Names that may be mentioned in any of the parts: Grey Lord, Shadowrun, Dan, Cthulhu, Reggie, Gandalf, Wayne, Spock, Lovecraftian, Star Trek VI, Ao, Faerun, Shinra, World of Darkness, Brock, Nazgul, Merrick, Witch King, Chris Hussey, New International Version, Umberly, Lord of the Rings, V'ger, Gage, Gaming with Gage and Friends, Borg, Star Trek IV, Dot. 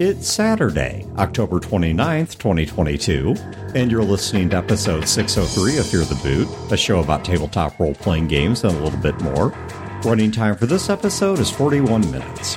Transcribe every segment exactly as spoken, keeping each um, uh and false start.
It's Saturday, October twenty-ninth, twenty twenty-two, and you're listening to episode six oh three of Fear the Boot, a show about tabletop role-playing games and a little bit more. Running time for this episode is forty-one minutes.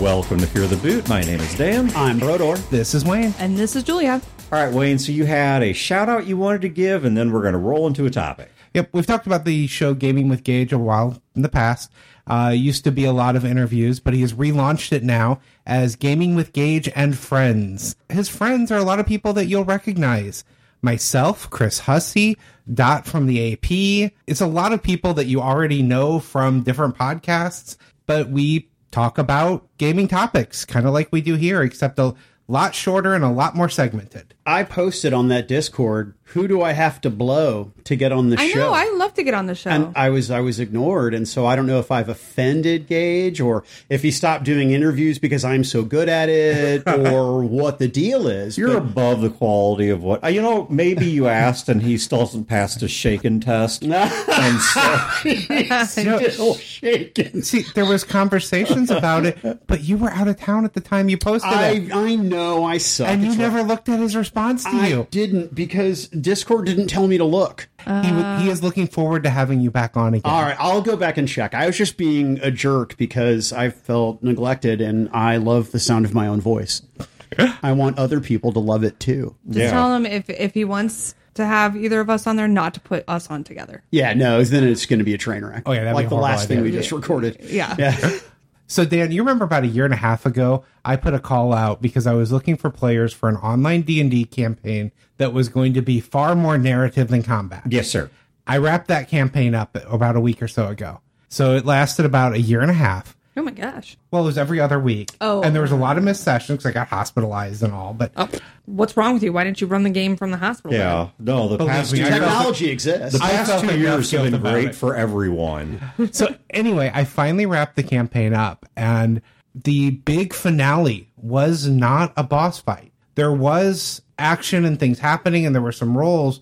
Welcome to Fear the Boot. My name is Dan. I'm Brodeur. This is Wayne. And this is Julia. All right, Wayne, so you had a shout-out you wanted to give, and then we're going to roll into a topic. Yep, we've talked about the show Gaming with Gage a while in the past. Uh, used to be a lot of interviews, but he has relaunched it now as Gaming with Gage and Friends. His friends are a lot of people that you'll recognize. Myself, Chris Hussey, Dot from the A P. It's a lot of people that you already know from different podcasts, but we talk about gaming topics, kind of like we do here, except a lot shorter and a lot more segmented. I posted on that Discord, who do I have to blow to get on the I show? I know, I love to get on the show. And I was I was ignored, and so I don't know if I've offended Gage, or if he stopped doing interviews because I'm so good at it, or what the deal is. You're but, above the quality of what... You know, maybe you asked, and he still hasn't passed a shaken test. And so... He's no, still shaken. See, there was conversations about it, but you were out of town at the time you posted I, it. I know, I suck. And you right. never looked at his response. To I you. didn't because Discord didn't tell me to look. Uh, he, he is looking forward to having you back on again. All right, I'll go back and check. I was just being a jerk because I felt neglected, and I love the sound of my own voice. I want other people to love it too. Just yeah. tell him if if he wants to have either of us on there, not to put us on together. Yeah, no, then it's going to be a train wreck. Oh yeah, that'd like be the last idea. thing we just yeah. recorded. Yeah. yeah. So, Dan, you remember about a year and a half ago, I put a call out because I was looking for players for an online D and D campaign that was going to be far more narrative than combat. Yes, sir. I wrapped that campaign up about a week or so ago. So it lasted about a year and a half. Oh, my gosh. Well, it was every other week. Oh. And there was a lot of missed sessions because I got hospitalized and all. But oh, what's wrong with you? Why didn't you run the game from the hospital? Yeah. Then? No, the past two, technology felt, exists. The past two years have been great it. for everyone. So anyway, I finally wrapped the campaign up. And the big finale was not a boss fight. There was action and things happening, and there were some roles.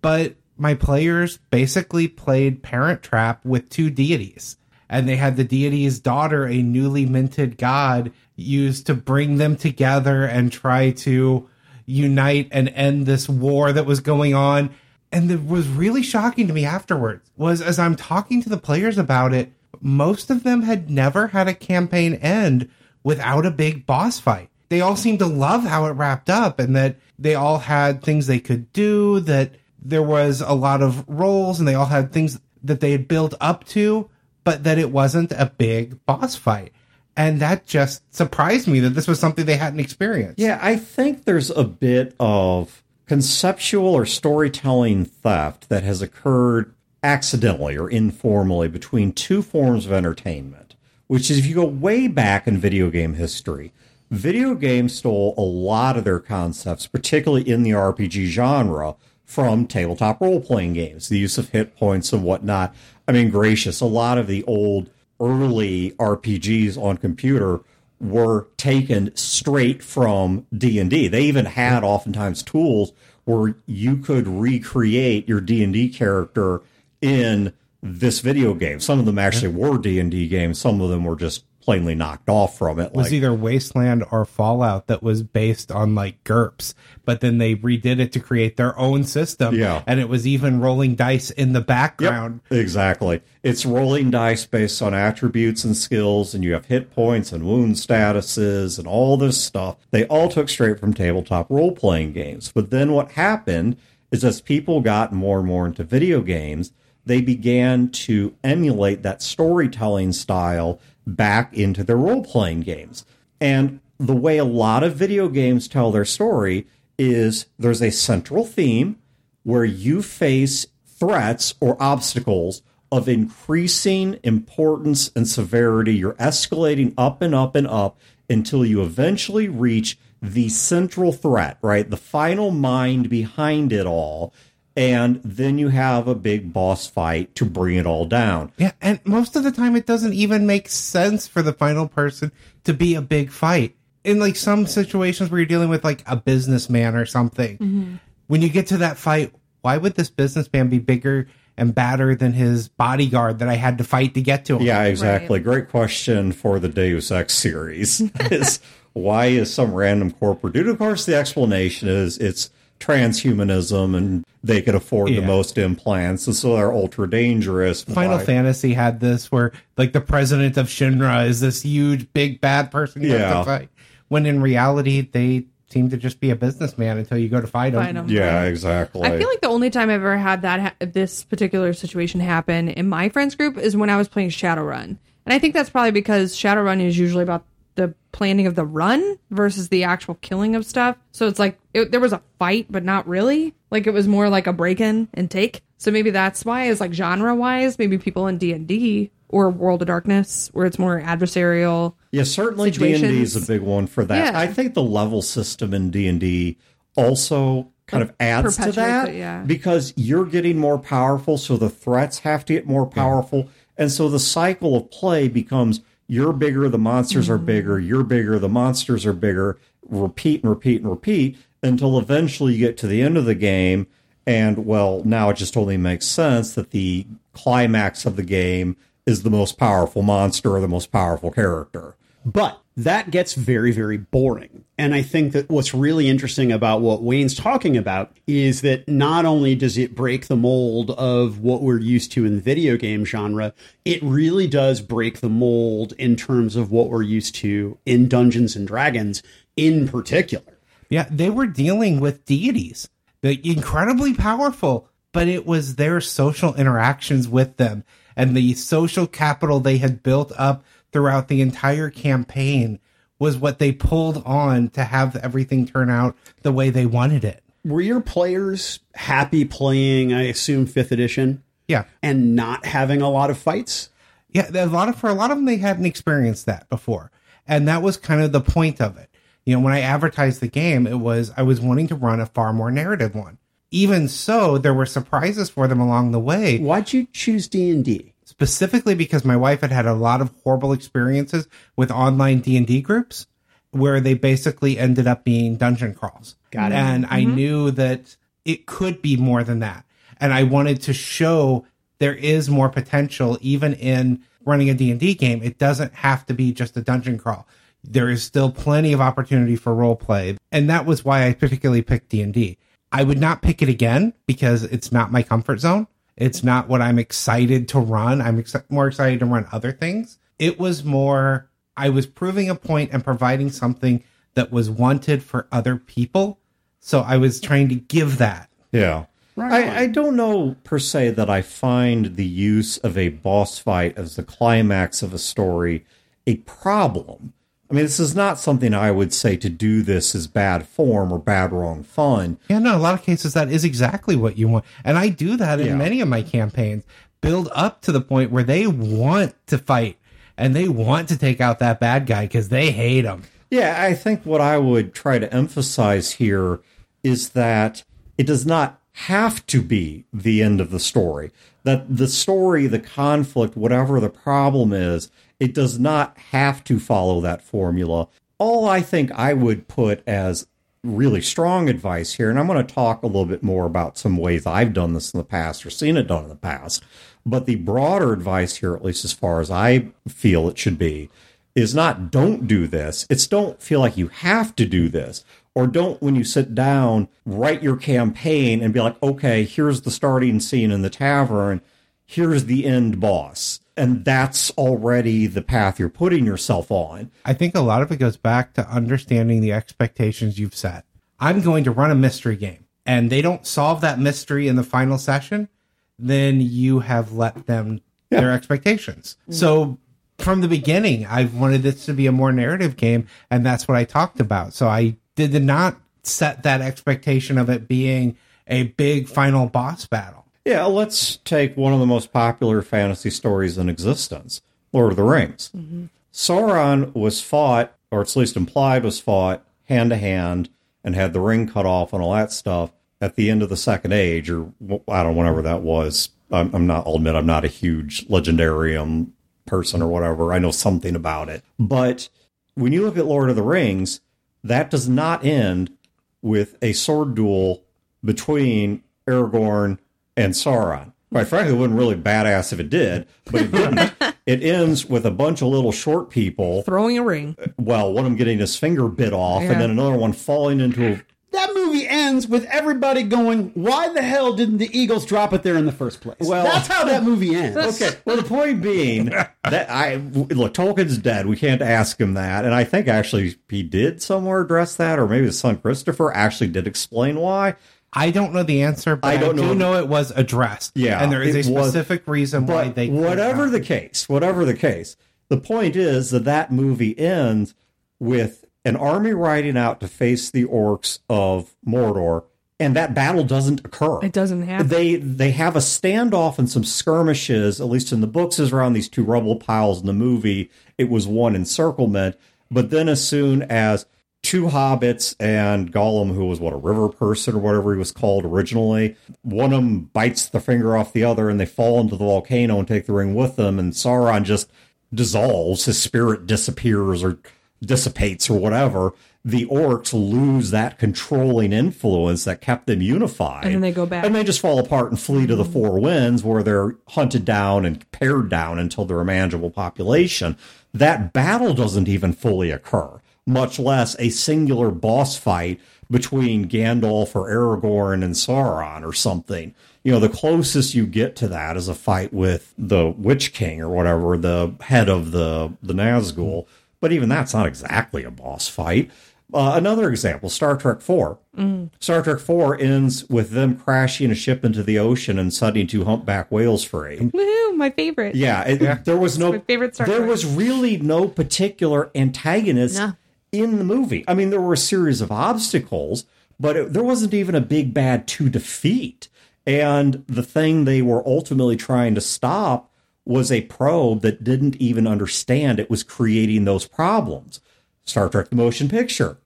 But my players basically played Parent Trap with two deities. And they had the deity's daughter, a newly minted god, used to bring them together and try to unite and end this war that was going on. And that was really shocking to me afterwards was as I'm talking to the players about it, most of them had never had a campaign end without a big boss fight. They all seemed to love how it wrapped up and that they all had things they could do, that there was a lot of roles and they all had things that they had built up to, but that it wasn't a big boss fight. And that just surprised me that this was something they hadn't experienced. Yeah, I think there's a bit of conceptual or storytelling theft that has occurred accidentally or informally between two forms of entertainment, which is if you go way back in video game history, video games stole a lot of their concepts, particularly in the R P G genre, from tabletop role-playing games, the use of hit points and whatnot. I mean, gracious, a lot of the old early R P Gs on computer were taken straight from D and D. They even had oftentimes tools where you could recreate your D and D character in this video game. Some of them actually were D and D games. Some of them were just plainly knocked off from it. It was like either Wasteland or Fallout that was based on like GURPS, but then they redid it to create their own system. Yeah. And it was even rolling dice in the background. Yep, exactly. It's rolling dice based on attributes and skills, and you have hit points and wound statuses and all this stuff. They all took straight from tabletop role-playing games. But then what happened is as people got more and more into video games, they began to emulate that storytelling style back into their role-playing games. And the way a lot of video games tell their story is there's a central theme where you face threats or obstacles of increasing importance and severity. You're escalating up and up and up until you eventually reach the central threat, right? The final mind behind it all. And then you have a big boss fight to bring it all down. Yeah, and most of the time it doesn't even make sense for the final person to be a big fight. In like some situations where you're dealing with like a businessman or something, mm-hmm. when you get to that fight, why would this businessman be bigger and badder than his bodyguard that I had to fight to get to him. Yeah, exactly. Right. Great question for the Deus Ex series is why is some random corporate dude? Of course, the explanation is it's transhumanism and they could afford yeah. the most implants, and so they're ultra dangerous. Final Why? Fantasy had this where like the president of Shinra is this huge, big, bad person you yeah. have to fight, when in reality they seem to just be a businessman until you go to fight them. Fight yeah, exactly. I feel like the only time I've ever had that ha- this particular situation happen in my friends group is when I was playing Shadowrun. And I think that's probably because Shadowrun is usually about the planning of the run versus the actual killing of stuff. So it's like it, there was a fight, but not really. Like it was more like a break-in and take. So maybe that's why, is like genre-wise, maybe people in D and D or World of Darkness, where it's more adversarial. Yeah, certainly situations. D and D is a big one for that. Yeah. I think the level system in D and D also kind like of adds to that, yeah. because you're getting more powerful, so the threats have to get more powerful. Yeah. And so the cycle of play becomes you're bigger, the monsters mm-hmm. are bigger, you're bigger, the monsters are bigger, repeat and repeat and repeat, until eventually you get to the end of the game, and, well, now it just only makes sense that the climax of the game is the most powerful monster or the most powerful character. But that gets very, very boring. And I think that what's really interesting about what Wayne's talking about is that not only does it break the mold of what we're used to in the video game genre, it really does break the mold in terms of what we're used to in Dungeons and Dragons in particular. Yeah, they were dealing with deities. They're incredibly powerful, but it was their social interactions with them and the social capital they had built up throughout the entire campaign was what they pulled on to have everything turn out the way they wanted it. Were your players happy playing, I assume, fifth edition? Yeah. And not having a lot of fights? Yeah, a lot of, for a lot of them, they hadn't experienced that before. And that was kind of the point of it. You know, when I advertised the game, it was, I was wanting to run a far more narrative one. Even so, there were surprises for them along the way. Why'd you choose D and D? Specifically because my wife had had a lot of horrible experiences with online D and D groups where they basically ended up being dungeon crawls. Got it. And mm-hmm. I knew that it could be more than that. And I wanted to show there is more potential even in running a D and D game. It doesn't have to be just a dungeon crawl. There is still plenty of opportunity for role play. And that was why I particularly picked D and D. I would not pick it again because it's not my comfort zone. It's not what I'm excited to run. I'm ex- more excited to run other things. It was more, I was proving a point and providing something that was wanted for other people. So I was trying to give that. Yeah. Right. I, I don't know per se that I find the use of a boss fight as the climax of a story a problem. I mean, this is not something I would say to do this is bad form or bad wrong fun. Yeah, no, a lot of cases that is exactly what you want. And I do that in yeah. many of my campaigns, build up to the point where they want to fight and they want to take out that bad guy because they hate him. Yeah, I think what I would try to emphasize here is that it does not have to be the end of the story. That the story, the conflict, whatever the problem is, it does not have to follow that formula. All I think I would put as really strong advice here, and I'm going to talk a little bit more about some ways I've done this in the past or seen it done in the past, but the broader advice here, at least as far as I feel it should be, is not don't do this. It's don't feel like you have to do this. Or don't, when you sit down, write your campaign and be like, okay, here's the starting scene in the tavern. Here's the end boss. And that's already the path you're putting yourself on. I think a lot of it goes back to understanding the expectations you've set. I'm going to run a mystery game, and they don't solve that mystery in the final session, then you have let them yeah. their expectations. Mm-hmm. So from the beginning, I've wanted this to be a more narrative game, and that's what I talked about. So I did not set that expectation of it being a big final boss battle. Yeah, let's take one of the most popular fantasy stories in existence, Lord of the Rings. Mm-hmm. Sauron was fought, or it's at least implied was fought, hand-to-hand, and had the ring cut off and all that stuff at the end of the Second Age, or I don't know, whenever that was. I'm, I'm not, I'll admit I'm not a huge legendarium person or whatever. I know something about it. But when you look at Lord of the Rings, that does not end with a sword duel between Aragorn and Sauron. Quite frankly, it wasn't really badass if it did, but it didn't. It ends with a bunch of little short people throwing a ring. Well, one of them getting his finger bit off, yeah. and then another one falling into a... That movie ends with everybody going, why the hell didn't the Eagles drop it there in the first place? Well, that's how that movie ends. Okay. Well, the point being that I look, Tolkien's dead. We can't ask him that. And I think actually he did somewhere address that, or maybe his son Christopher actually did explain why. I don't know the answer, but I, don't I do know, know it was addressed. Yeah. And there is a specific was, reason why they... Whatever the case, whatever the case, the point is that that movie ends with an army riding out to face the orcs of Mordor, and that battle doesn't occur. It doesn't happen. They they have a standoff and some skirmishes, at least in the books, is around these two rubble piles. In the movie, it was one encirclement. But then as soon as two hobbits and Gollum, who was, what, a river person or whatever he was called originally, one of them bites the finger off the other, and they fall into the volcano and take the ring with them, and Sauron just dissolves. His spirit disappears or dissipates or whatever. The orcs lose that controlling influence that kept them unified. And then they go back. And they just fall apart and flee to the Four Winds, where they're hunted down and pared down until they're a manageable population. That battle doesn't even fully occur, much less a singular boss fight between Gandalf or Aragorn and Sauron or something. You know, the closest you get to that is a fight with the Witch King or whatever, the head of the, the Nazgul. But even that's not exactly a boss fight. Uh, another example, Star Trek four. Mm. Star Trek four ends with them crashing a ship into the ocean and suddenly two humpback whales free. Woohoo, my favorite. Yeah, it, yeah. there was no my favorite Star There Trek. was really no particular antagonist no. in the movie. I mean, there were a series of obstacles, but it, there wasn't even a big bad to defeat. And the thing they were ultimately trying to stop was a probe that didn't even understand it was creating those problems. Star Trek the Motion Picture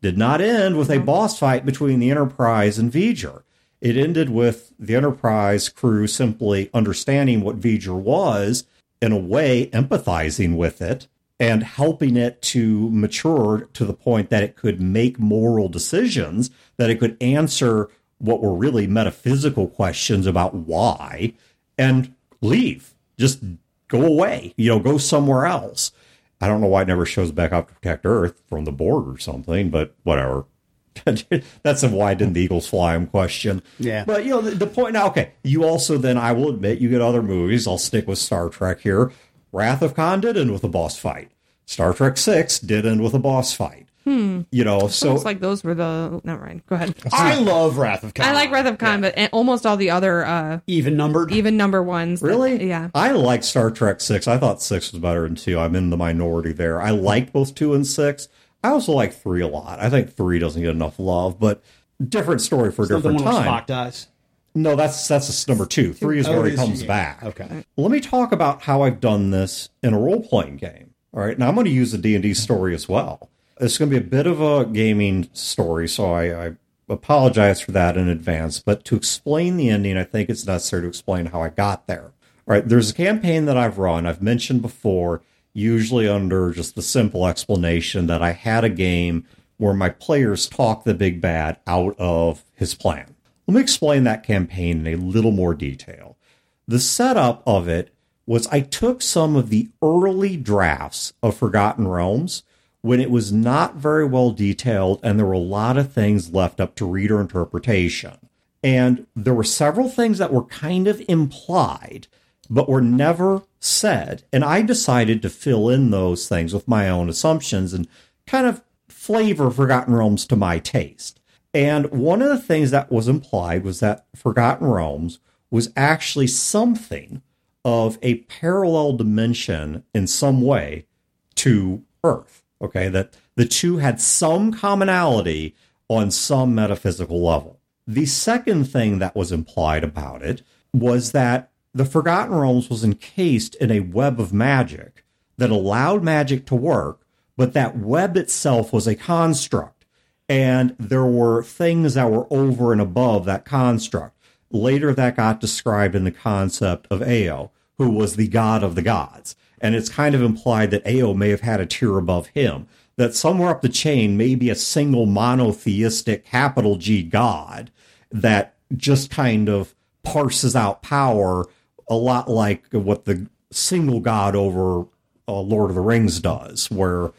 did not end with a boss fight between the Enterprise and V'ger. It ended with the Enterprise crew simply understanding what V'ger was, in a way empathizing with it, and helping it to mature to the point that it could make moral decisions, that it could answer what were really metaphysical questions about why, and leave. Just go away, you know, go somewhere else. I don't know why it never shows back up to protect Earth from the Borg or something, but whatever. That's a why didn't the Eagles fly him question. Yeah. But, you know, the, the point now, okay, you also then, I will admit, you get other movies. I'll stick with Star Trek here. Wrath of Khan did end with a boss fight. Star Trek six did end with a boss fight. Hmm. You know, so it's like those were the never mind. Go ahead. I love Wrath of Khan. I like Wrath of Khan, yeah. But almost all the other uh, even numbered, even number ones. Really? That, yeah. I like Star Trek six. I thought six was better than two. I'm in the minority there. I liked both two and six. I also like three a lot. I think three doesn't get enough love, but different story for a different the one time. Where Spock dies? No, that's that's number two. Three is oh, where he comes yeah. back. Okay. Let me talk about how I've done this in a role playing game. All right. Now I'm going to use the D and D story as well. It's going to be a bit of a gaming story, so I, I apologize for that in advance. But to explain the ending, I think it's necessary to explain how I got there. All right, there's a campaign that I've run, I've mentioned before, usually under just the simple explanation that I had a game where my players talk the big bad out of his plan. Let me explain that campaign in a little more detail. The setup of it was I took some of the early drafts of Forgotten Realms, when it was not very well detailed and there were a lot of things left up to reader interpretation. And there were several things that were kind of implied, but were never said. And I decided to fill in those things with my own assumptions and kind of flavor Forgotten Realms to my taste. And one of the things that was implied was that Forgotten Realms was actually something of a parallel dimension in some way to Earth. Okay, that the two had some commonality on some metaphysical level. The second thing that was implied about it was that the Forgotten Realms was encased in a web of magic that allowed magic to work, but that web itself was a construct, and there were things that were over and above that construct. Later, that got described in the concept of Ao, who was the god of the gods. And it's kind of implied that Ao may have had a tier above him, that somewhere up the chain may be a single monotheistic capital G God that just kind of parses out power a lot like what the single god over uh, Lord of the Rings does, where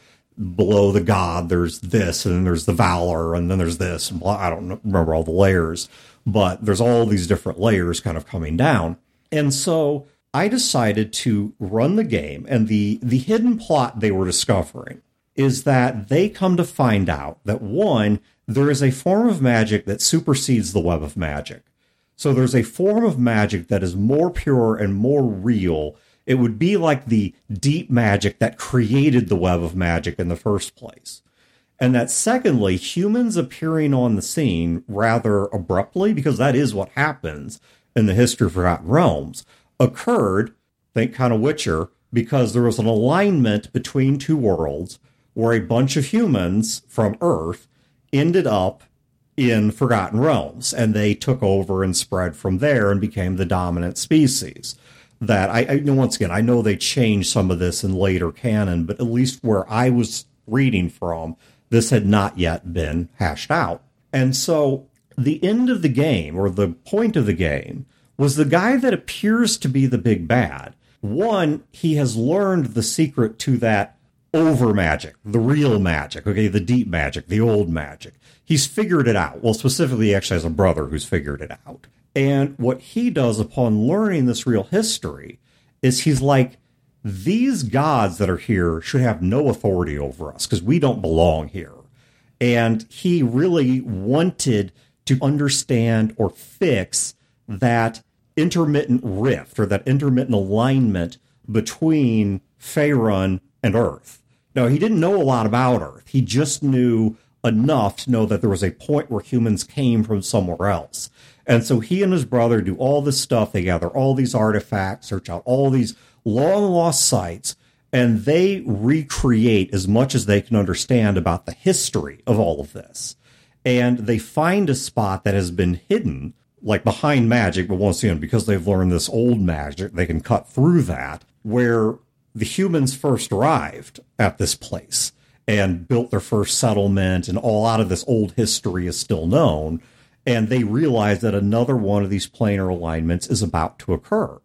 below the god there's this, and then there's the valor, and then there's this, and blah, I don't remember all the layers, but there's all these different layers kind of coming down. And so I decided to run the game, and the the hidden plot they were discovering is that they come to find out that, one, there is a form of magic that supersedes the web of magic. So there's a form of magic that is more pure and more real. It would be like the deep magic that created the web of magic in the first place. And that, secondly, humans appearing on the scene rather abruptly, because that is what happens in the history of Forgotten Realms, occurred, think kind of Witcher, because there was an alignment between two worlds where a bunch of humans from Earth ended up in Forgotten Realms, and they took over and spread from there and became the dominant species. That I, I once again, I know they changed some of this in later canon, but at least where I was reading from, this had not yet been hashed out. And so the end of the game, or the point of the game, was the guy that appears to be the big bad. One, he has learned the secret to that over magic, the real magic, okay, the deep magic, the old magic. He's figured it out. Well, specifically, he actually has a brother who's figured it out. And what he does upon learning this real history is he's like, these gods that are here should have no authority over us because we don't belong here. And he really wanted to understand or fix that intermittent rift, or that intermittent alignment between Faerun and Earth. Now, he didn't know a lot about Earth. He just knew enough to know that there was a point where humans came from somewhere else. And so he and his brother do all this stuff. They gather all these artifacts, search out all these long-lost sites, and they recreate as much as they can understand about the history of all of this. And they find a spot that has been hidden, like behind magic, but once again, because they've learned this old magic, they can cut through that, where the humans first arrived at this place and built their first settlement, and all out of this old history is still known. And they realize that another one of these planar alignments is about to occur.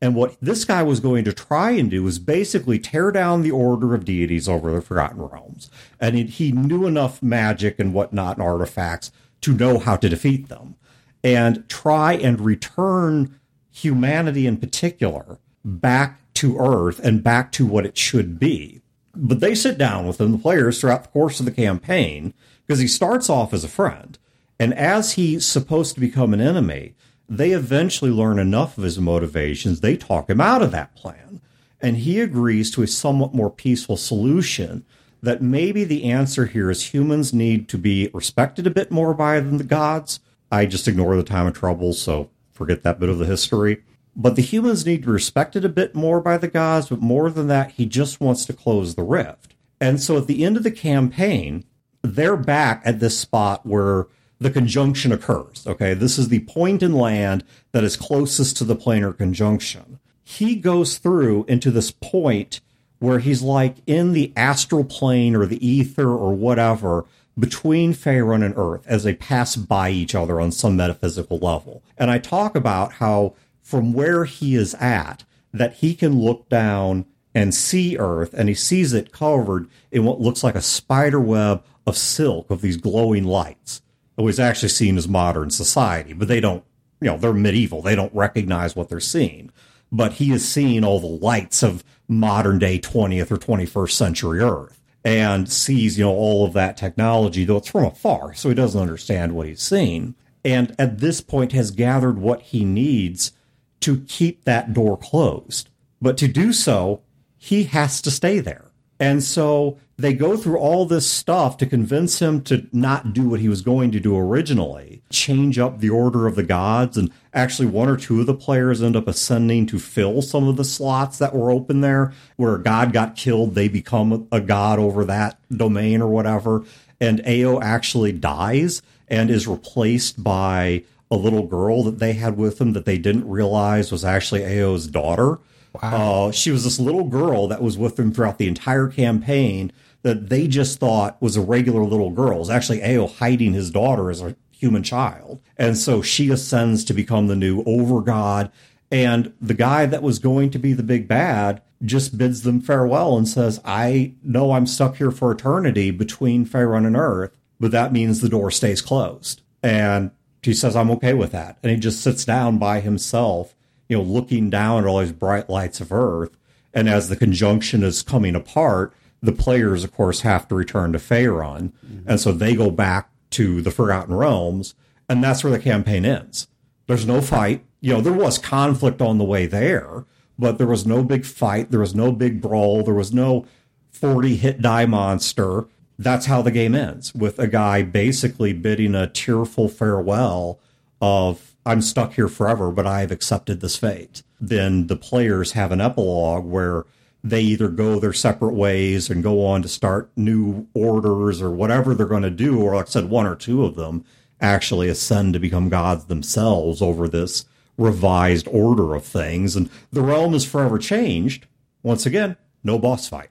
And what this guy was going to try and do was basically tear down the order of deities over the Forgotten Realms. And it, he knew enough magic and whatnot and artifacts to know how to defeat them and try and return humanity in particular back to Earth and back to what it should be. But they sit down with him, the players, throughout the course of the campaign, because he starts off as a friend. And as he's supposed to become an enemy, they eventually learn enough of his motivations. They talk him out of that plan. And he agrees to a somewhat more peaceful solution, that maybe the answer here is humans need to be respected a bit more by than the gods. I just ignore the time of trouble, so forget that bit of the history. But the humans need to be respected a bit more by the gods, but more than that, he just wants to close the rift. And so at the end of the campaign, they're back at this spot where the conjunction occurs, okay? This is the point in land that is closest to the planar conjunction. He goes through into this point where he's like in the astral plane or the ether or whatever between Faerun and Earth as they pass by each other on some metaphysical level. And I talk about how from where he is at, that he can look down and see Earth, and he sees it covered in what looks like a spider web of silk of these glowing lights. It was actually seen as modern society, but they don't, you know, they're medieval. They don't recognize what they're seeing. But he is seeing all the lights of modern day twentieth or twenty-first century Earth and sees, you know, all of that technology, though it's from afar, so he doesn't understand what he's seeing. And at this point has gathered what he needs to keep that door closed. But to do so, he has to stay there. And so they go through all this stuff to convince him to not do what he was going to do originally, change up the order of the gods, and actually one or two of the players end up ascending to fill some of the slots that were open there, where a god got killed, they become a god over that domain or whatever, and Ao actually dies and is replaced by a little girl that they had with them that they didn't realize was actually Ao's daughter. Wow. Uh, she was this little girl that was with them throughout the entire campaign that they just thought was a regular little girl. It was actually Ao hiding his daughter as a human child. And so she ascends to become the new overgod. And the guy that was going to be the big bad just bids them farewell and says, I know I'm stuck here for eternity between Faerun and Earth, but that means the door stays closed. And she says, I'm okay with that. And he just sits down by himself, you know, looking down at all these bright lights of Earth. And as the conjunction is coming apart, the players, of course, have to return to Faerun. Mm-hmm. And so they go back to the Forgotten Realms, and that's where the campaign ends. There's no fight. You know, there was conflict on the way there, but there was no big fight. There was no big brawl. There was no forty hit die monster. That's how the game ends, with a guy basically bidding a tearful farewell of, I'm stuck here forever, but I have accepted this fate. Then the players have an epilogue where they either go their separate ways and go on to start new orders or whatever they're going to do, or like I said, one or two of them actually ascend to become gods themselves over this revised order of things. And the realm is forever changed. Once again, no boss fight.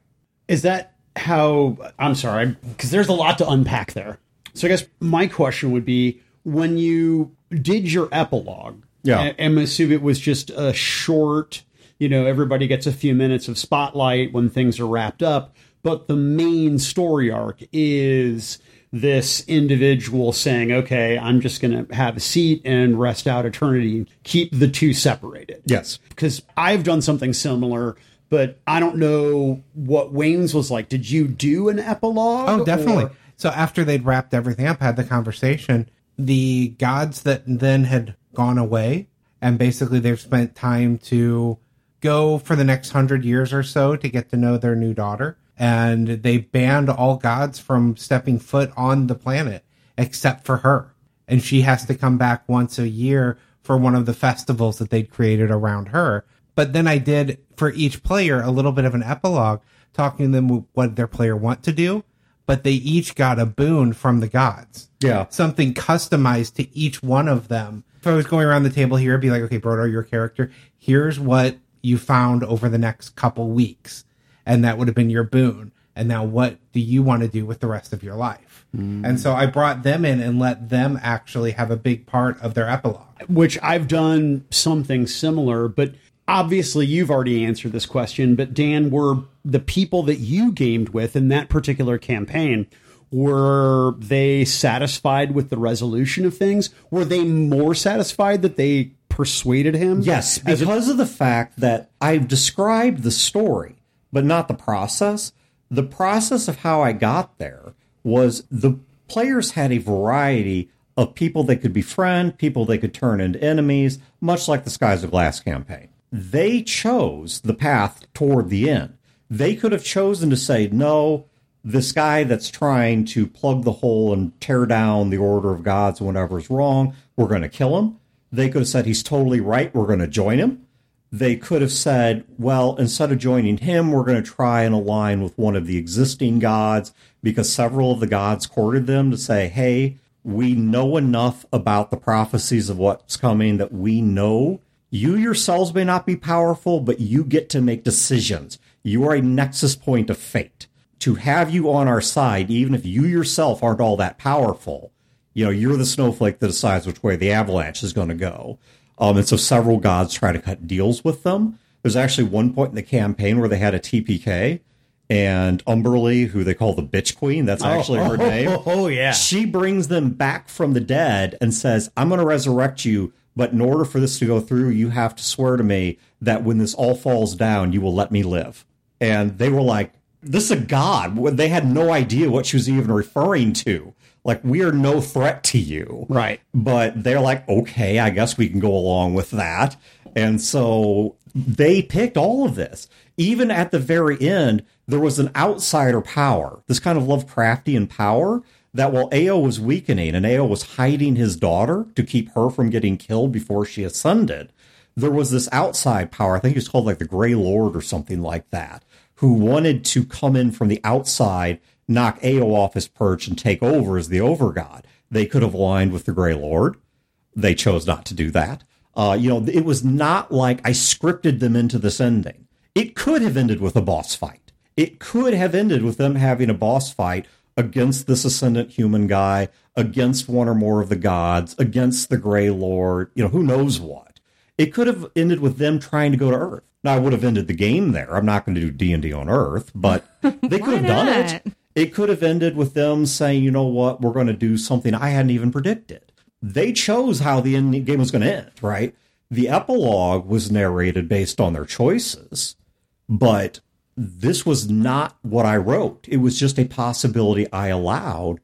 Is that how... I'm sorry, because there's a lot to unpack there. So I guess my question would be, when you did your epilogue, yeah, I'm assuming it was just a short... You know, everybody gets a few minutes of spotlight when things are wrapped up. But the main story arc is this individual saying, okay, I'm just going to have a seat and rest out eternity and keep the two separated. Yes. Because I've done something similar, but I don't know what Wayne's was like. Did you do an epilogue? Oh, definitely. Or? So after they'd wrapped everything up, had the conversation, the gods that then had gone away, and basically they've spent time to... go for the next hundred years or so to get to know their new daughter, and they banned all gods from stepping foot on the planet except for her, and she has to come back once a year for one of the festivals that they'd created around her. But then I did for each player a little bit of an epilogue, talking to them what their player want to do, but they each got a boon from the gods. Yeah, something customized to each one of them. If I was going around the table here, I'd be like, okay, Brodeur, your character, here's what you found over the next couple weeks, and that would have been your boon. And now what do you want to do with the rest of your life? Mm. And so I brought them in and let them actually have a big part of their epilogue. Which I've done something similar, but obviously you've already answered this question, but Dan, were the people that you gamed with in that particular campaign, were they satisfied with the resolution of things? Were they more satisfied that they persuaded him? Yes, because of the fact that I've described the story, but not the process. The process of how I got there was the players had a variety of people they could befriend, people they could turn into enemies, much like the Skies of Glass campaign. They chose the path toward the end. They could have chosen to say, no, this guy that's trying to plug the hole and tear down the order of gods and whatever's wrong, we're going to kill him. They could have said, he's totally right, we're going to join him. They could have said, well, instead of joining him, we're going to try and align with one of the existing gods, because several of the gods courted them to say, hey, we know enough about the prophecies of what's coming that we know you yourselves may not be powerful, but you get to make decisions. You are a nexus point of fate. To have you on our side, even if you yourself aren't all that powerful, you know, you're the snowflake that decides which way the avalanche is going to go. Um, and so several gods try to cut deals with them. There's actually one point in the campaign where they had a T P K, and Umberly, who they call the Bitch Queen, that's actually oh, her oh, name. Oh, oh, yeah. She brings them back from the dead and says, I'm going to resurrect you, but in order for this to go through, you have to swear to me that when this all falls down, you will let me live. And they were like, this is a god. They had no idea what she was even referring to. Like, we are no threat to you. Right. But they're like, okay, I guess we can go along with that. And so they picked all of this. Even at the very end, there was an outsider power, this kind of Lovecraftian power that while Ao was weakening and Ao was hiding his daughter to keep her from getting killed before she ascended, there was this outside power. I think it was called like the Grey Lord or something like that, who wanted to come in from the outside, knock Ao off his perch, and take over as the overgod. They could have aligned with the Grey Lord. They chose not to do that. Uh, you know, it was not like I scripted them into this ending. It could have ended with a boss fight. It could have ended with them having a boss fight against this ascendant human guy, against one or more of the gods, against the Grey Lord, you know, who knows what. It could have ended with them trying to go to Earth. Now, I would have ended the game there. I'm not going to do D and D on Earth, but they could have done it. It could have ended with them saying, you know what, we're going to do something I hadn't even predicted. They chose how the end game was going to end, right? The epilogue was narrated based on their choices, but this was not what I wrote. It was just a possibility I allowed,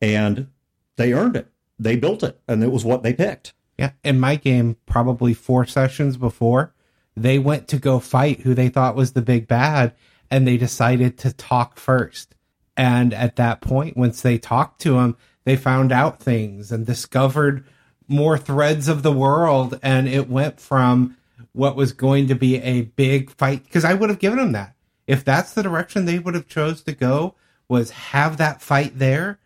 and they earned it. They built it, and it was what they picked. Yeah, in my game, probably four sessions before, they went to go fight who they thought was the big bad, and they decided to talk first. And at that point, once they talked to him, they found out things and discovered more threads of the world. And it went from what was going to be a big fight, because I would have given them that. If that's the direction they would have chose to go, was have that fight there,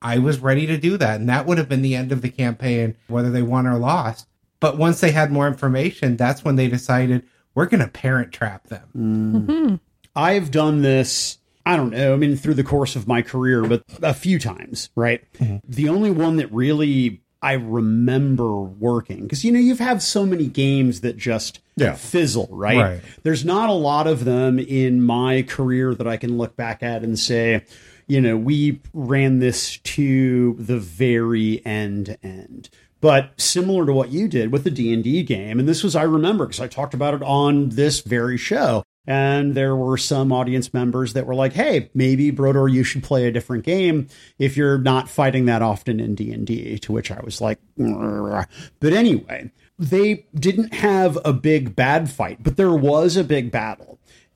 I was ready to do that. And that would have been the end of the campaign, whether they won or lost. But once they had more information, that's when they decided, we're going to parent trap them. Mm-hmm. I've done this, I don't know, I mean, through the course of my career, but a few times, right? Mm-hmm. The only one that really I remember working, because, you know, you've had so many games that just yeah. fizzle, right? right? There's not a lot of them in my career that I can look back at and say, you know, we ran this to the very end end. But similar to what you did with the D and D game, and this was, I remember, because I talked about it on this very show, and there were some audience members that were like, hey, maybe, Brodeur, you should play a different game if you're not fighting that often in D and D, to which I was like, grr. But anyway, they didn't have a big bad fight, but there was a big battle.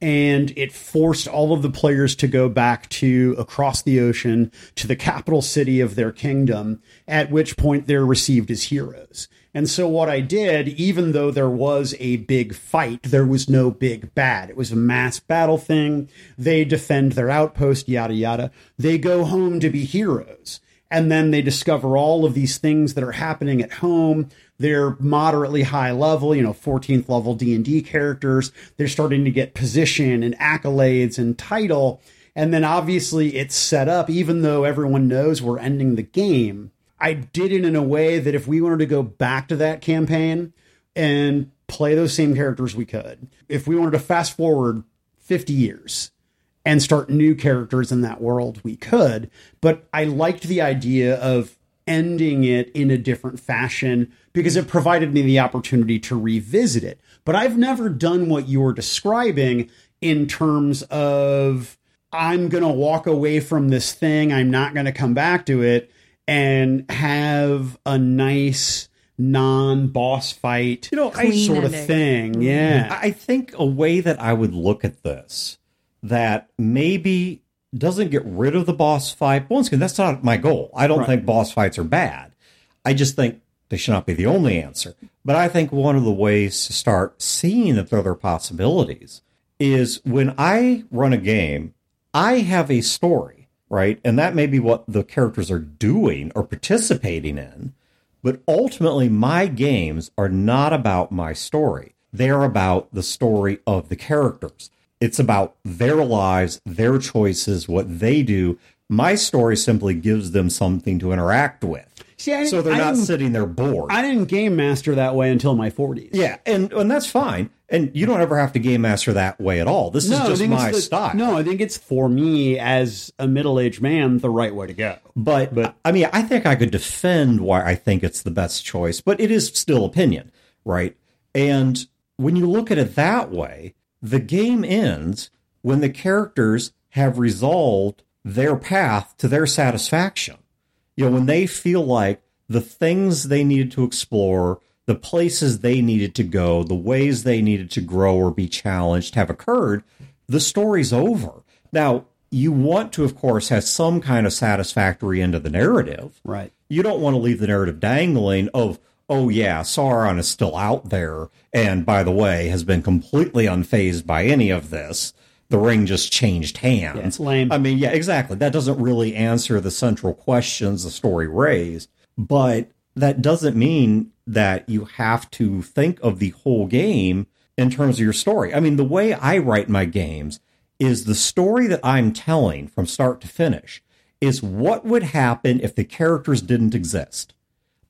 And it forced all of the players to go back to across the ocean to the capital city of their kingdom, at which point they're received as heroes. And so what I did, even though there was a big fight, there was no big bad. It was a mass battle thing. They defend their outpost, yada, yada. They go home to be heroes. And then they discover all of these things that are happening at home. They're moderately high level, you know, fourteenth level D and D characters. They're starting to get position and accolades and title. And then obviously it's set up, even though everyone knows we're ending the game. I did it in a way that if we wanted to go back to that campaign and play those same characters, we could. If we wanted to fast forward fifty years and start new characters in that world, we could. But I liked the idea of ending it in a different fashion because it provided me the opportunity to revisit it. But I've never done what you were describing in terms of I'm going to walk away from this thing. I'm not going to come back to it and have a nice non-boss fight, you know, sort of thing. Yeah. I think a way that I would look at this that maybe doesn't get rid of the boss fight. Once again, that's not my goal. I don't right. think boss fights are bad. I just think they should not be the only answer. But I think one of the ways to start seeing that there are other possibilities is when I run a game, I have a story, right? And that may be what the characters are doing or participating in. But ultimately, my games are not about my story. They're about the story of the characters. It's about their lives, their choices, what they do. My story simply gives them something to interact with. See, I so they're I not sitting there bored. I didn't game master that way until my forties. Yeah, and, and that's fine. And you don't ever have to game master that way at all. This no, is just my the, style. No, I think it's, for me, as a middle-aged man, the right way to go. But, but I mean, I think I could defend why I think it's the best choice, but it is still opinion, right? And when you look at it that way, the game ends when the characters have resolved their path to their satisfaction. You know, when they feel like the things they needed to explore, the places they needed to go, the ways they needed to grow or be challenged have occurred, the story's over. Now, you want to, of course, have some kind of satisfactory end of the narrative. Right. You don't want to leave the narrative dangling of, oh, yeah, Sauron is still out there, and, by the way, has been completely unfazed by any of this. The ring just changed hands. Yeah, it's lame. I mean, yeah, exactly. That doesn't really answer the central questions the story raised, but that doesn't mean that you have to think of the whole game in terms of your story. I mean, the way I write my games is the story that I'm telling from start to finish is what would happen if the characters didn't exist.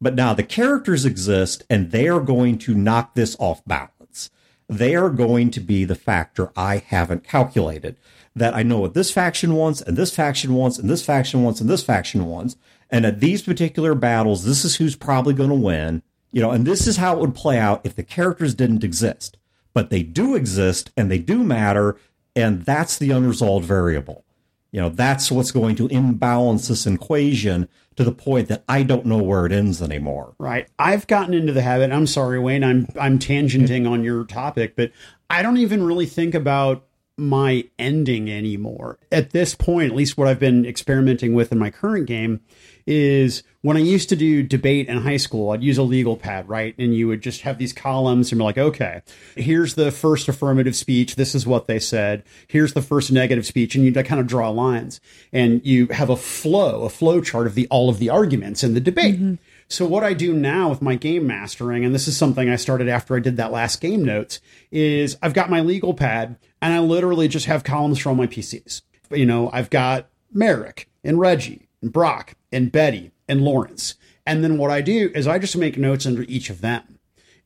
But now the characters exist, and they are going to knock this off balance. They are going to be the factor I haven't calculated. That I know what this faction wants, and this faction wants, and this faction wants, and this faction wants. And at these particular battles, this is who's probably going to win. You know, and this is how it would play out if the characters didn't exist. But they do exist, and they do matter, and that's the unresolved variable. You know, that's what's going to imbalance this equation to the point that I don't know where it ends anymore. Right. I've gotten into the habit. I'm sorry, Wayne, I'm I'm tangenting on your topic, but I don't even really think about my ending anymore. At this point, at least what I've been experimenting with in my current game is when I used to do debate in high school, I'd use a legal pad, right? And you would just have these columns and be like, okay, here's the first affirmative speech. This is what they said. Here's the first negative speech. And you kind of draw lines and you have a flow, a flow chart of the, all of the arguments in the debate. Mm-hmm. So what I do now with my game mastering, and this is something I started after I did that last game notes, is I've got my legal pad and I literally just have columns for all my P Cs. You know, I've got Merrick and Reggie and Brock and Betty and Lawrence. And then what I do is I just make notes under each of them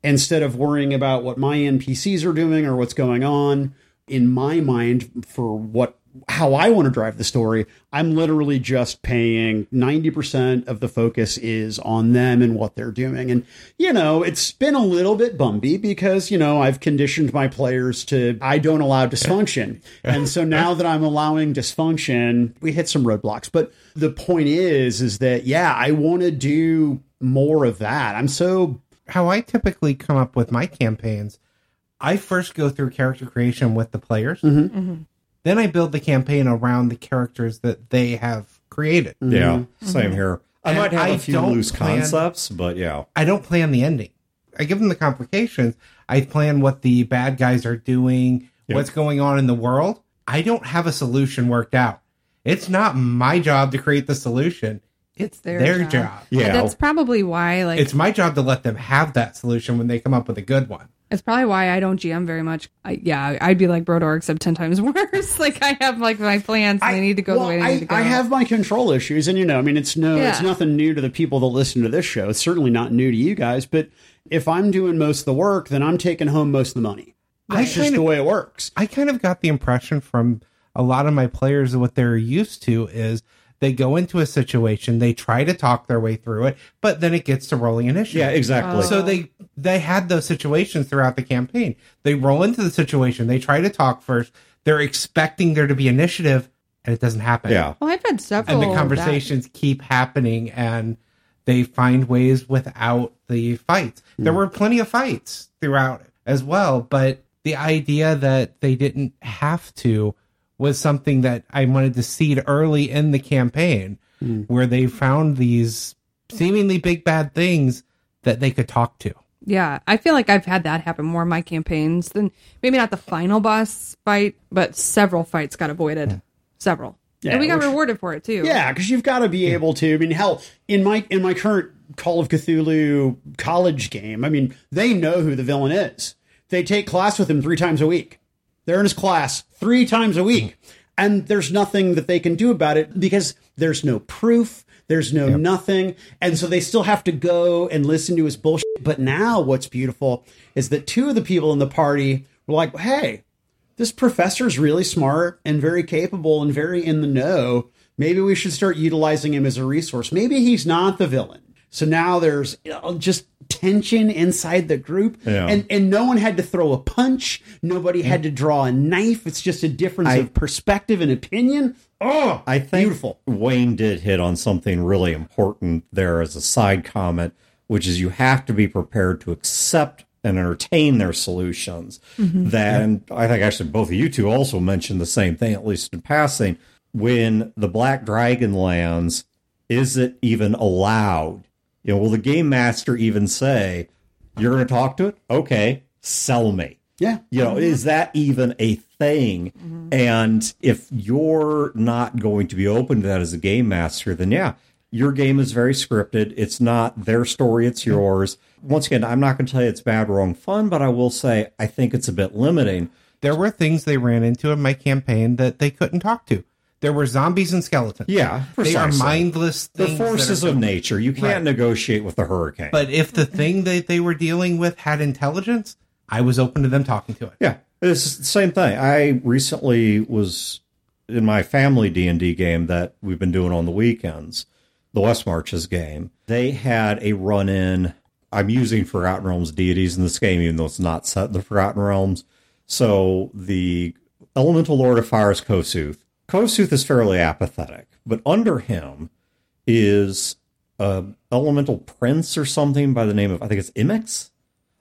instead of worrying about what my N P Cs are doing or what's going on in my mind for what how I want to drive the story. I'm literally just paying ninety percent of the focus is on them and what they're doing. And, you know, it's been a little bit bumpy because, you know, I've conditioned my players to, I don't allow dysfunction. And so now that I'm allowing dysfunction, we hit some roadblocks. But the point is, is that, yeah, I want to do more of that. I'm so... How I typically come up with my campaigns, I first go through character creation with the players. Mm-hmm. Mm-hmm. Then I build the campaign around the characters that they have created. Yeah, same here. I and might have I a few loose plan, concepts, but yeah. I don't plan the ending. I give them the complications. I plan what the bad guys are doing, yeah. what's going on in the world. I don't have a solution worked out. It's not my job to create the solution. It's their, their job. job. Yeah, that's probably why. Like, it's my job to let them have that solution when they come up with a good one. It's probably why I don't G M very much. I, yeah, I'd be like Brodeur, except ten times worse. Like I have like my plans, and I, they need to go well, the way they I, need to go. I have my control issues, and you know, I mean, it's no, yeah. it's nothing new to the people that listen to this show. It's certainly not new to you guys. But if I'm doing most of the work, then I'm taking home most of the money. That's just the way it works. I kind of got the impression from a lot of my players that what they're used to is they go into a situation, they try to talk their way through it, but then it gets to rolling an issue. Yeah, exactly. Oh. So they they had those situations throughout the campaign. They roll into the situation, they try to talk first, they're expecting there to be initiative, and it doesn't happen. Yeah. Well, I've had several. And the conversations that. keep happening, and they find ways without the fights. Mm. There were plenty of fights throughout as well, but the idea that they didn't have to was something that I wanted to seed early in the campaign mm. where they found these seemingly big bad things that they could talk to. Yeah, I feel like I've had that happen more in my campaigns than maybe not the final boss fight, but several fights got avoided. Yeah. Several. Yeah, and we got which, rewarded for it, too. Yeah, because you've got to be yeah. able to. I mean, hell, in my in my current Call of Cthulhu college game, I mean, they know who the villain is. They take class with him three times a week. They're in his class three times a week, and there's nothing that they can do about it because there's no proof. There's no yep. nothing. And so they still have to go and listen to his bullshit. But now what's beautiful is that two of the people in the party were like, hey, this professor's really smart and very capable and very in the know. Maybe we should start utilizing him as a resource. Maybe he's not the villain. So now there's you know, just tension inside the group yeah. and and no one had to throw a punch. Nobody had to draw a knife. It's just a difference I, of perspective and opinion. Oh, I think beautiful. Wayne did hit on something really important there as a side comment, which is you have to be prepared to accept and entertain their solutions. Mm-hmm. That, and I think actually both of you two also mentioned the same thing, at least in passing. When the Black Dragon lands, is it even allowed? You know, will the game master even say, you're going to talk to it? Okay, sell me. Yeah. You know, mm-hmm. is that even a thing? Mm-hmm. And if you're not going to be open to that as a game master, then yeah, your game is very scripted. It's not their story, it's yours. Once again, I'm not going to tell you it's bad, wrong, fun, but I will say I think it's a bit limiting. There were things they ran into in my campaign that they couldn't talk to. There were zombies and skeletons. Yeah, precisely. They are mindless things. The forces of nature. You can't right. negotiate with the hurricane. But if the thing that they were dealing with had intelligence, I was open to them talking to it. Yeah, it's the same thing. I recently was in my family D and D game that we've been doing on the weekends, the West Marches game. They had a run-in. I'm using Forgotten Realms deities in this game, even though it's not set in the Forgotten Realms. So the Elemental Lord of Fire is Kosuth. Kosuth is fairly apathetic, but under him is an elemental prince or something by the name of, I think it's Imix,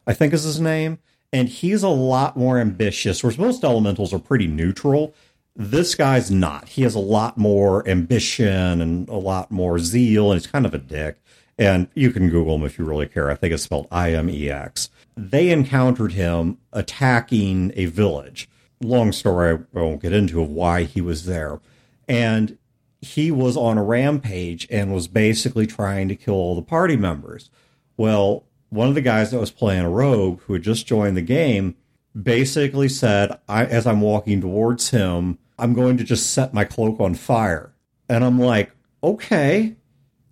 I think is his name. And he's a lot more ambitious, whereas most elementals are pretty neutral. This guy's not. He has a lot more ambition and a lot more zeal, and he's kind of a dick. And you can Google him if you really care. I think it's spelled I M E X. They encountered him attacking a village. Long story I won't get into of why he was there. And he was on a rampage and was basically trying to kill all the party members. Well, one of the guys that was playing a rogue who had just joined the game basically said, I, as I'm walking towards him, I'm going to just set my cloak on fire. And I'm like, okay,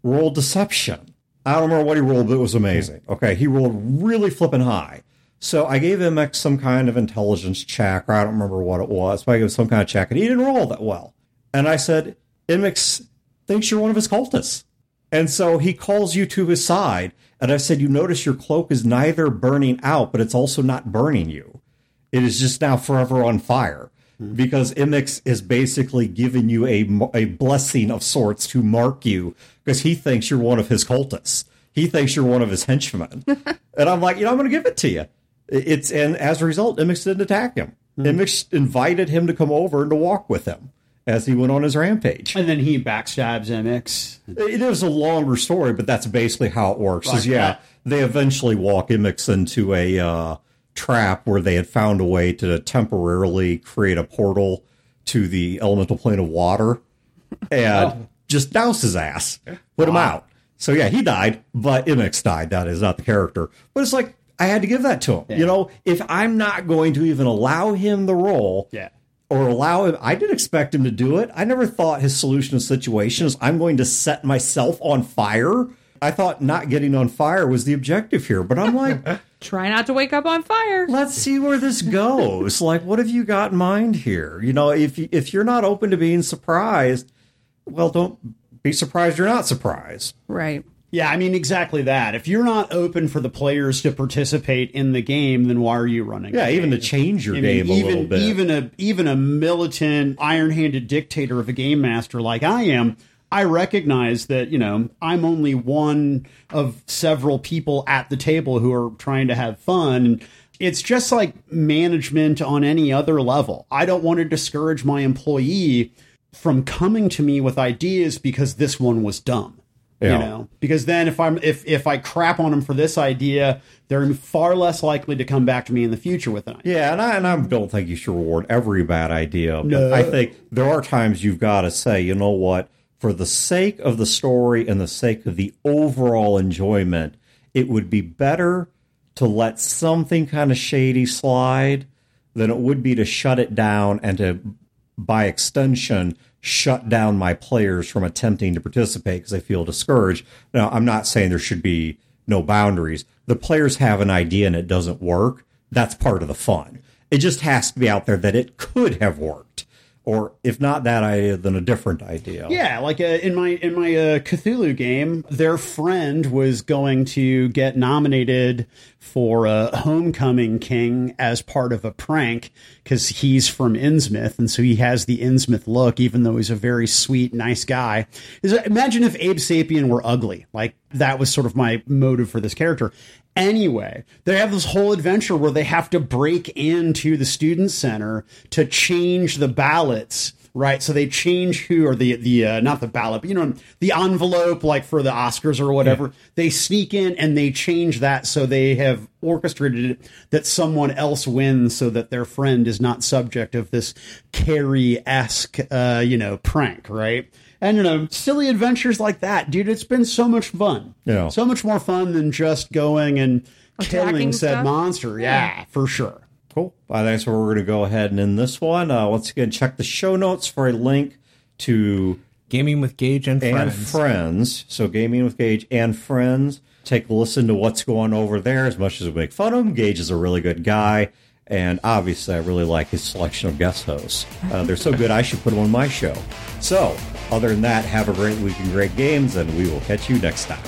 roll deception. I don't remember what he rolled, but it was amazing. Okay, he rolled really flipping high. So I gave him some kind of intelligence check, or I don't remember what it was, but I gave him some kind of check, and he didn't roll that well. And I said, Imix thinks you're one of his cultists. And so he calls you to his side, and I said, you notice your cloak is neither burning out, but it's also not burning you. It is just now forever on fire, because Imix is basically giving you a, a blessing of sorts to mark you, because he thinks you're one of his cultists. He thinks you're one of his henchmen. And I'm like, you know, I'm going to give it to you. It's and as a result, Imix didn't attack him. Mm-hmm. Imix invited him to come over and to walk with him as he went on his rampage. And then he backstabs Imix. It is a longer story, but that's basically how it works. Like is yeah, that. They eventually walk Imix into a uh, trap where they had found a way to temporarily create a portal to the elemental plane of water and oh. just douse his ass, put wow. him out. So yeah, he died, but Imix died. That is not the character, but it's like. I had to give that to him. Yeah. You know, if I'm not going to even allow him the role yeah. or allow him, I didn't expect him to do it. I never thought his solution to the situation is I'm going to set myself on fire. I thought not getting on fire was the objective here, but I'm like, try not to wake up on fire. Let's see where this goes. Like, what have you got in mind here? You know, if you, if you're not open to being surprised, well, don't be surprised. You're not surprised. Right. Yeah, I mean, exactly that. If you're not open for the players to participate in the game, then why are you running? Yeah, even to change your I game mean, even, a little bit. Even a, even a militant, iron-handed dictator of a game master like I am, I recognize that, you know, I'm only one of several people at the table who are trying to have fun. It's just like management on any other level. I don't want to discourage my employee from coming to me with ideas because this one was dumb. You yeah. know, because then if I'm if, if I crap on them for this idea, they're far less likely to come back to me in the future with an idea. Yeah, and I, and I don't think you should reward every bad idea. But no. I think there are times you've got to say, you know what, for the sake of the story and the sake of the overall enjoyment, it would be better to let something kind of shady slide than it would be to shut it down and to, by extension, shut down my players from attempting to participate because they feel discouraged. Now, I'm not saying there should be no boundaries. The players have an idea and it doesn't work. That's part of the fun. It just has to be out there that it could have worked. Or if not that idea, then a different idea. Yeah, like uh, in my in my uh, Cthulhu game, their friend was going to get nominated for a Homecoming King as part of a prank because he's from Innsmouth, and so he has the Innsmouth look, even though he's a very sweet, nice guy. Imagine if Abe Sapien were ugly. Like, that was sort of my motive for this character. Anyway, they have this whole adventure where they have to break into the student center to change the ballots, right? So they change who or the, the uh, not the ballot, but, you know, the envelope, like for the Oscars or whatever. Yeah. They sneak in and they change that. So they have orchestrated it that someone else wins so that their friend is not subject of this Carrie-esque, uh, you know, prank, right? And, you know, silly adventures like that, dude, it's been so much fun. Yeah. So much more fun than just going and attacking killing said stuff. Monster. Yeah, yeah, for sure. Cool. Well, that's where we're going to go ahead and end this one. Uh, once again, check the show notes for a link to Gaming with Gage and, and Friends. Friends. So Gaming with Gage and Friends. Take a listen to what's going over there as much as we make fun of him. Gage is a really good guy. And obviously, I really like his selection of guest hosts. Uh, they're so good, I should put them on my show. So, other than that, have a great week and great games, and we will catch you next time.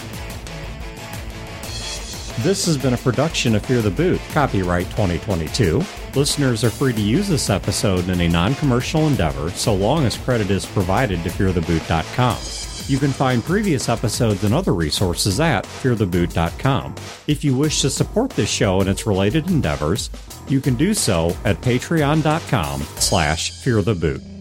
This has been a production of Fear the Boot, copyright twenty twenty-two. Listeners are free to use this episode in a non-commercial endeavor, so long as credit is provided to fear the boot dot com. You can find previous episodes and other resources at fear the boot dot com. If you wish to support this show and its related endeavors, you can do so at patreon dot com slash fear the boot.